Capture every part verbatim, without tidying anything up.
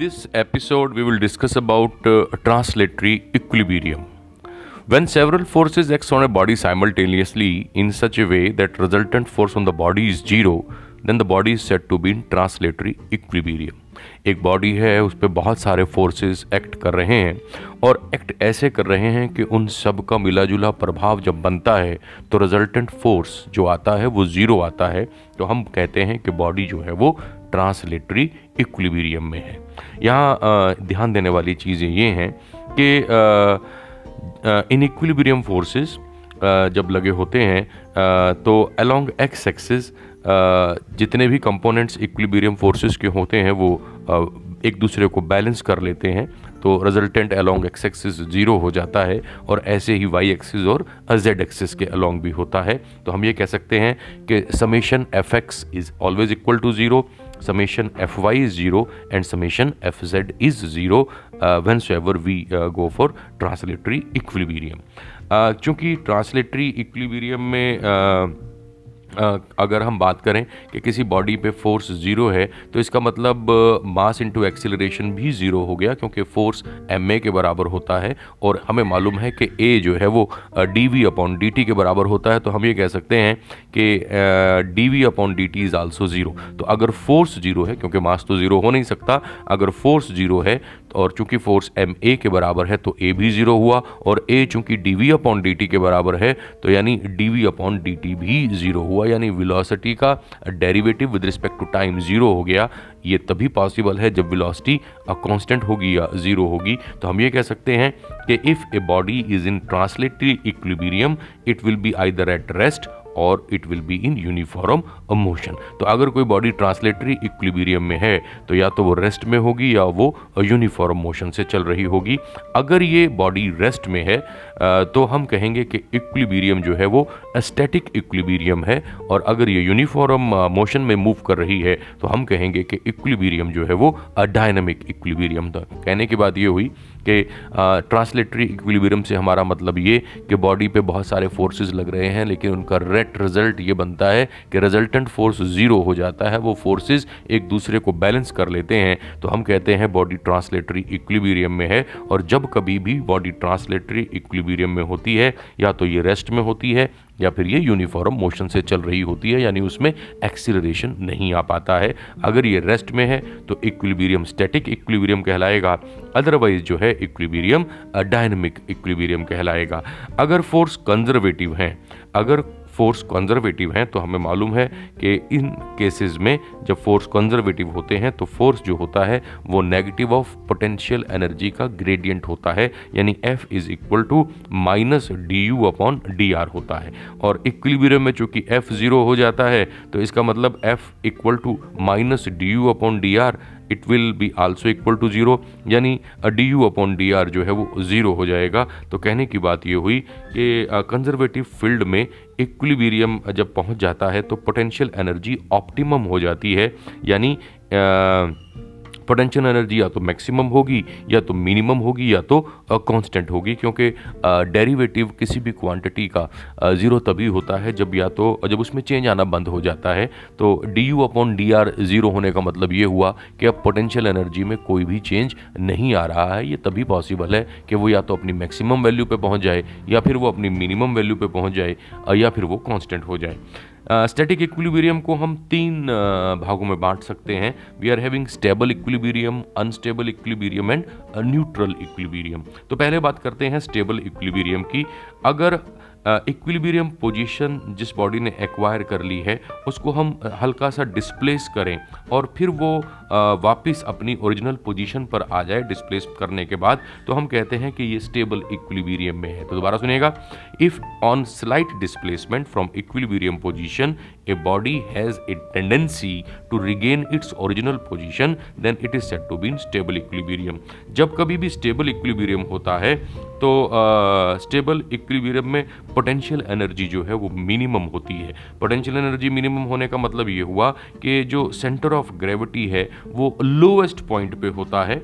this episode, we will discuss about uh, translatory equilibrium. When several forces act on a body simultaneously in such a way that resultant force on the body is zero, then the body is said to be in translatory equilibrium. एक body है, उस पर बहुत सारे forces act कर रहे हैं और एक्ट ऐसे कर रहे हैं कि उन सब का मिला जुला प्रभाव जब बनता है तो रिजल्टेंट फोर्स जो आता है वो ज़ीरो आता है, तो हम कहते हैं कि बॉडी जो है वो ट्रांसलेटरी इक्विलिब्रियम में है। यहाँ ध्यान देने वाली चीज़ें ये हैं कि इन इक्विलिब्रियम फोर्सेस जब लगे होते हैं आ, तो अलॉन्ग एक्स एक्सिस जितने भी कंपोनेंट्स इक्विलिब्रियम फोर्सेस के होते हैं वो आ, एक दूसरे को बैलेंस कर लेते हैं, तो resultant along x axis zero हो जाता है और ऐसे ही वाई एक्सिस और जेड एक्सिस के अलॉन्ग भी होता है। तो हम ये कह सकते हैं कि summation F x is always equal to zero, summation F Y is zero and summation F Z is zero whensoever we go for translatory equilibrium. चूँकि ट्रांसलेटरी इक्विलिब्रियम में uh, Uh, अगर हम बात करें कि किसी बॉडी पे फोर्स ज़ीरो है तो इसका मतलब मास इंटू एक्सीलरेशन भी ज़ीरो हो गया, क्योंकि फोर्स एम ए के बराबर होता है और हमें मालूम है कि ए जो है वो D we upon D T के बराबर होता है, तो हम ये कह सकते हैं कि D we upon D T is also zero. तो अगर फोर्स ज़ीरो है, क्योंकि मास तो ज़ीरो हो नहीं सकता, अगर फोर्स ज़ीरो है और चूँकि फोर्स एम ए के बराबर है तो ए भी ज़ीरो हुआ और ए चूँकि D we upon D T के बराबर है तो यानी D we upon D T भी ज़ीरो हुआ, यानी वेलोसिटी का derivative with respect to time zero हो गया। ये तभी पॉसिबल है जब वेलोसिटी कांस्टेंट होगी या ज़ीरो होगी। तो हम ये कह सकते हैं कि if a body is in translatory equilibrium it will be either at rest और it will be in uniform motion. तो अगर कोई बॉडी ट्रांसलेटरी इक्विलिब्रियम में है तो या तो वो रेस्ट में होगी या वो यूनिफॉर्म मोशन से चल रही होगी। अगर ये बॉडी रेस्ट में है तो हम कहेंगे कि इक्विलिब्रियम जो है वो स्टैटिक इक्विलिब्रियम है, और अगर ये यूनिफॉर्म मोशन में मूव कर रही है तो हम कहेंगे कि इक्विलिब्रियम जो है वो डायनामिक इक्विलिब्रियम था। कहने की बात ये हुई कि ट्रांसलेटरी इक्विलिब्रियम से हमारा मतलब ये कि बॉडी पे बहुत सारे फोर्सेस लग रहे हैं लेकिन उनका रेट रिजल्ट ये बनता है कि रिजल्टेंट फोर्स ज़ीरो हो जाता है, वो फोर्सेस एक दूसरे को बैलेंस कर लेते हैं, तो हम कहते हैं बॉडी ट्रांसलेटरी इक्विलिब्रियम में है। और जब कभी भी बॉडी ट्रांसलेटरी इक्विलिब्रियम में होती है या तो ये रेस्ट में होती है या फिर ये यूनिफॉर्म मोशन से चल रही होती है, यानी उसमें एक्सीलरेशन नहीं आ पाता है। अगर ये रेस्ट में है तो इक्विलिब्रियम स्टैटिक इक्विलिब्रियम कहलाएगा, अदरवाइज जो है इक्विलिब्रियम डायनामिक इक्विलिब्रियम कहलाएगा। अगर फोर्स कंजर्वेटिव हैं, अगर फोर्स कंजर्वेटिव हैं तो हमें मालूम है कि इन केसेस में जब फोर्स कंजर्वेटिव होते हैं तो फोर्स जो होता है वो नेगेटिव ऑफ पोटेंशियल एनर्जी का ग्रेडियंट होता है, यानी F is equal to minus D you upon D R होता है। और इक्विलिब्रियम में चूँकि F ज़ीरो हो जाता है तो इसका मतलब F equal to minus D you upon D R it will be also equal to zero, यानी D you upon D R जो है वो ज़ीरो हो जाएगा। तो कहने की बात ये हुई कि कंजर्वेटिव फील्ड में इक्विलिब्रियम जब पहुंच जाता है तो पोटेंशियल एनर्जी ऑप्टिमम हो जाती है, यानी पोटेंशियल एनर्जी या तो मैक्सिमम होगी या तो मिनिमम होगी या तो कांस्टेंट होगी, क्योंकि डेरिवेटिव किसी भी क्वांटिटी का ज़ीरो तभी होता है जब या तो जब उसमें चेंज आना बंद हो जाता है। तो D you upon D R zero होने का मतलब ये हुआ कि अब पोटेंशियल एनर्जी में कोई भी चेंज नहीं आ रहा है। ये तभी पॉसिबल है कि वो या तो अपनी मैक्सिमम वैल्यू पर पहुँच जाए या फिर वो अपनी मिनिमम वैल्यू पर पहुँच जाए या फिर वो कांस्टेंट हो जाए। स्टैटिक इक्विलिब्रियम को हम तीन uh, भागों में बांट सकते हैं। We are having stable equilibrium, unstable equilibrium and neutral equilibrium. तो पहले बात करते हैं स्टेबल इक्विलिब्रियम की। अगर इक्विलिब्रियम uh, पोजीशन जिस बॉडी ने एक्वायर कर ली है उसको हम हल्का सा डिस्प्लेस करें और फिर वो uh, वापस अपनी ओरिजिनल पोजीशन पर आ जाए डिस्प्लेस करने के बाद, तो हम कहते हैं कि ये स्टेबल इक्विलिब्रियम में है। तो दोबारा सुनिएगा, if on slight displacement from equilibrium position a body has a tendency to regain its original position then it is said to be in stable equilibrium. जब कभी भी स्टेबल इक्विलिब्रियम होता है तो स्टेबल uh, इक्विलिब्रियम में potential energy जो है वो मिनिमम होती है। पोटेंशियल एनर्जी मिनिमम होने का मतलब ये हुआ कि जो सेंटर ऑफ ग्रेविटी है वो लोवेस्ट पॉइंट पे होता है।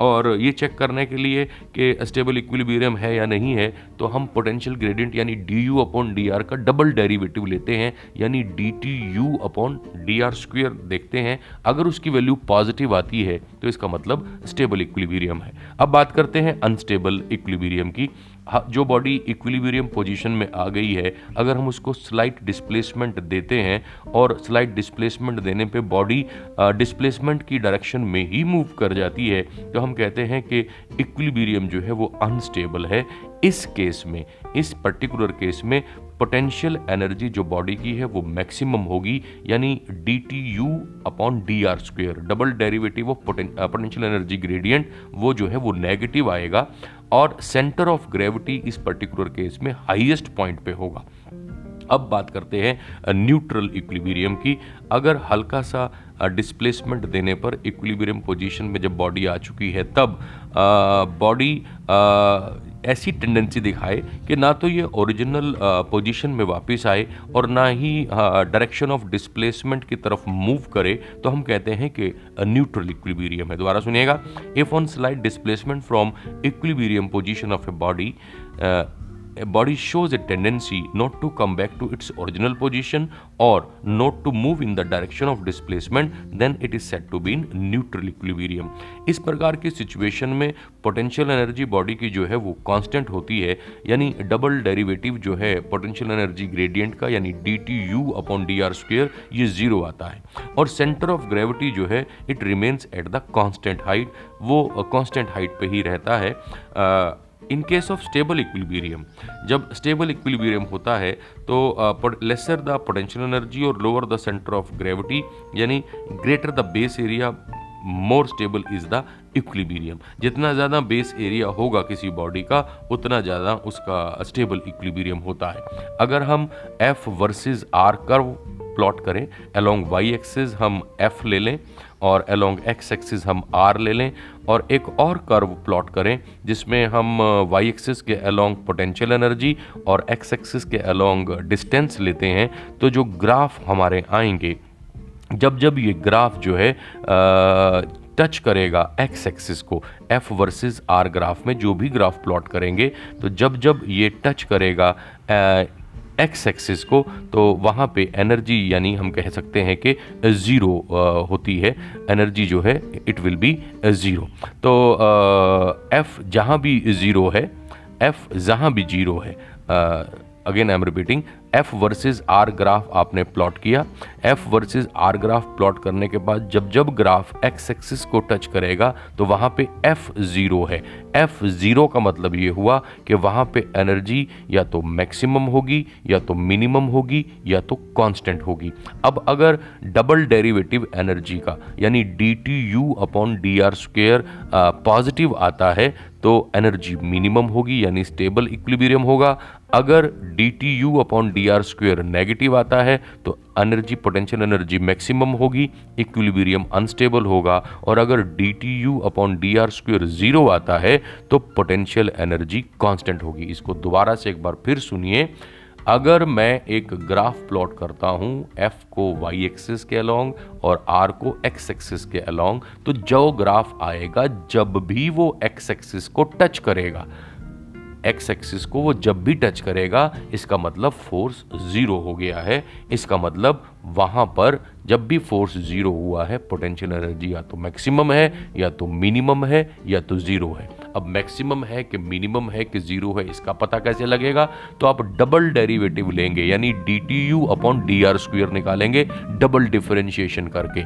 और ये चेक करने के लिए कि स्टेबल इक्विलिब्रियम है या नहीं है, तो हम पोटेंशियल ग्रेडियंट यानी D you upon D R का डबल डेरिवेटिव लेते हैं, यानी D T U upon D R square देखते हैं। अगर उसकी वैल्यू पॉजिटिव आती है तो इसका मतलब स्टेबल इक्विलिब्रियम है। अब बात करते हैं अनस्टेबल इक्विलिब्रियम की। जो बॉडी इक्विलिब्रियम पोजीशन में आ गई है, अगर हम उसको स्लाइट डिस्प्लेसमेंट देते हैं और स्लाइट डिस्प्लेसमेंट देने पे बॉडी डिस्प्लेसमेंट की डायरेक्शन में ही मूव कर जाती है, तो हम कहते हैं कि इक्विलिब्रियम जो है वो अनस्टेबल है। इस केस में, इस पर्टिकुलर केस में पोटेंशियल एनर्जी जो बॉडी की है वो मैक्सिमम होगी, यानी D T U upon D R square double derivative of potential energy gradient, वो जो है वो नेगेटिव आएगा और सेंटर ऑफ ग्रेविटी इस पर्टिकुलर केस में हाईएस्ट पॉइंट पे होगा। अब बात करते हैं न्यूट्रल इक्विलिब्रियम की। अगर हल्का सा डिस्प्लेसमेंट देने पर इक्विलिब्रियम पोजीशन में जब बॉडी आ चुकी है, तब बॉडी ऐसी टेंडेंसी दिखाए कि ना तो ये ओरिजिनल पोजीशन में वापस आए और ना ही डायरेक्शन ऑफ डिस्प्लेसमेंट की तरफ मूव करे, तो हम कहते हैं कि न्यूट्रल इक्विलिब्रियम है। दोबारा सुनिएगा, if on slide displacement from equilibrium position of a body A body shows a tendency not to come back to its original position or not to move in the direction of displacement, then it is said to be in neutral equilibrium. इस प्रकार की situation में potential energy body की जो है वो constant होती है, यानी डबल डेरिवेटिव जो है पोटेंशियल एनर्जी ग्रेडियंट का यानी D T U upon D R square ये जीरो आता है और सेंटर ऑफ ग्रेविटी जो है it remains at the constant height, वो कांस्टेंट हाइट पे ही रहता है। uh, in case of stable equilibrium, जब स्टेबल इक्विलिब्रियम होता है तो लेसर द पोटेंशियल एनर्जी और lower the centre of gravity, यानी greater the base area more stable is the equilibrium. जितना ज़्यादा बेस एरिया होगा किसी बॉडी का, उतना ज़्यादा उसका स्टेबल इक्विलिब्रियम होता है। अगर हम F versus R curve plot करें, अलोंग वाई एक्सिस हम एफ ले लें और अलोंग एक्स एक्सिस हम आर ले लें और एक और कर्व प्लॉट करें जिसमें हम वाई एक्सिस के अलोंग पोटेंशियल एनर्जी और एक्स एक्सिस के अलोंग डिस्टेंस लेते हैं, तो जो ग्राफ हमारे आएंगे, जब जब ये ग्राफ जो है टच करेगा एक्स एक्सिस को, एफ वर्सेस आर ग्राफ में जो भी ग्राफ प्लॉट करेंगे, तो जब जब ये टच करेगा एक्स एक्सिस को, तो वहाँ पे एनर्जी यानी हम कह सकते हैं कि ज़ीरो होती है, एनर्जी जो है इट विल बी ज़ीरो। तो एफ़ जहाँ भी ज़ीरो है, एफ़ जहाँ भी ज़ीरो है, again I am repeating, F versus R graph आपने प्लॉट किया। F versus R graph plot करने के बाद जब जब ग्राफ X एक्सिस को टच करेगा तो वहाँ पे F ज़ीरो है। F ज़ीरो का मतलब ये हुआ कि वहाँ पे एनर्जी या तो मैक्सिमम होगी, या तो मिनिमम होगी, या तो कांस्टेंट होगी। अब अगर डबल डेरिवेटिव एनर्जी का यानी D T U upon D R square positive आता है तो एनर्जी मिनिमम होगी, यानी स्टेबल इक्विलिब्रियम होगा। अगर D T U upon D R square negative आता है तो एनर्जी, पोटेंशियल एनर्जी मैक्सिमम होगी, इक्विलिब्रियम अनस्टेबल होगा। और अगर D T U upon D R square zero आता है तो पोटेंशियल एनर्जी कांस्टेंट होगी। इसको दोबारा से एक बार फिर सुनिए। अगर मैं एक ग्राफ प्लॉट करता हूँ F को Y एक्सिस के अलोंग और R को X एक्सिस के अलोंग, तो जो ग्राफ आएगा जब भी वो X एक्सिस को टच करेगा, एक्स एक्सिस को वो जब भी टच करेगा, इसका मतलब फोर्स ज़ीरो हो गया है। इसका मतलब वहाँ पर जब भी फोर्स ज़ीरो हुआ है, पोटेंशियल एनर्जी या तो मैक्सिमम है, या तो मिनिमम है, या तो ज़ीरो है। अब मैक्सिमम है कि मिनिमम है कि ज़ीरो है, इसका पता कैसे लगेगा? तो आप डबल डेरिवेटिव लेंगे, यानी D T U upon D R square निकालेंगे डबल डिफरेंशिएशन करके।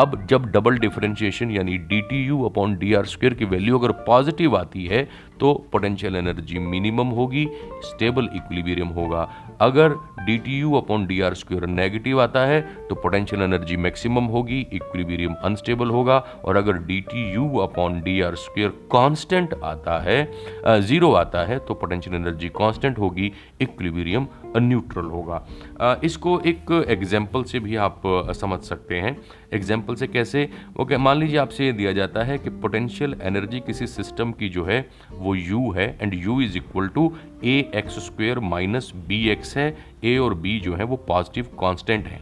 अब जब डबल डिफरेंशिएशन यानी D T U upon D R square की वैल्यू अगर पॉजिटिव आती है तो पोटेंशियल एनर्जी मिनिमम होगी, स्टेबल इक्विलिब्रियम होगा। अगर D T U upon D R square negative आता है तो पोटेंशियल एनर्जी मैक्सिमम होगी, इक्विलिब्रियम अनस्टेबल होगा। और अगर D T U upon D R square constant आता है, ज़ीरो आता है, तो पोटेंशियल एनर्जी कांस्टेंट होगी, इक्विलिब्रियम न्यूट्रल होगा। इसको एक एग्जाम्पल से भी आप समझ सकते हैं। एग्जाम्पल से कैसे? ओके, मान लीजिए आपसे ये दिया जाता है कि पोटेंशियल एनर्जी किसी सिस्टम की जो है वो यू है and u is equal to A x square minus B x है। ए और बी जो है वो पॉजिटिव कांस्टेंट हैं,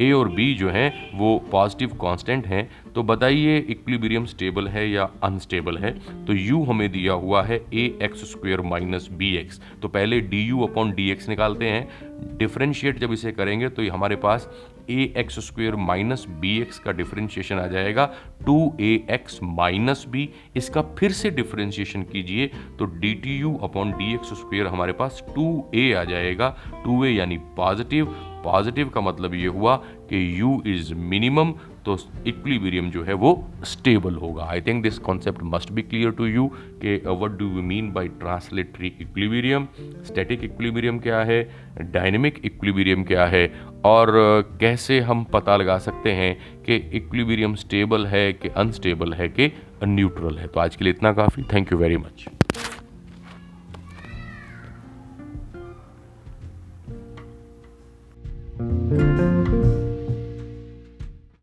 ए और बी जो हैं वो पॉजिटिव कांस्टेंट हैं तो बताइए इक्विलिब्रियम स्टेबल है या अनस्टेबल है। तो u हमें दिया हुआ है ए x square minus B x, तो पहले D you upon D x निकालते हैं। डिफरेंशिएट जब इसे करेंगे तो हमारे पास ए x square minus B x का डिफरेंशिएशन आ जाएगा टू ए एक्स माइनस बी। इसका फिर से डिफरेंशिएशन कीजिए तो D T U upon D x square हमारे पास टू ए आ जाएगा। टू ए यानी पॉजिटिव, पॉजिटिव का मतलब ये हुआ कि u इज मिनिमम, तो इक्विलिब्रियम जो है वो स्टेबल होगा। I think this concept must be clear to you कि what do we mean by translatory equilibrium, static equilibrium क्या है, डायनेमिक इक्विलिब्रियम क्या है, और कैसे हम पता लगा सकते हैं कि इक्विलिब्रियम स्टेबल है कि अनस्टेबल है कि न्यूट्रल है। तो आज के लिए इतना काफ़ी। Thank you very much.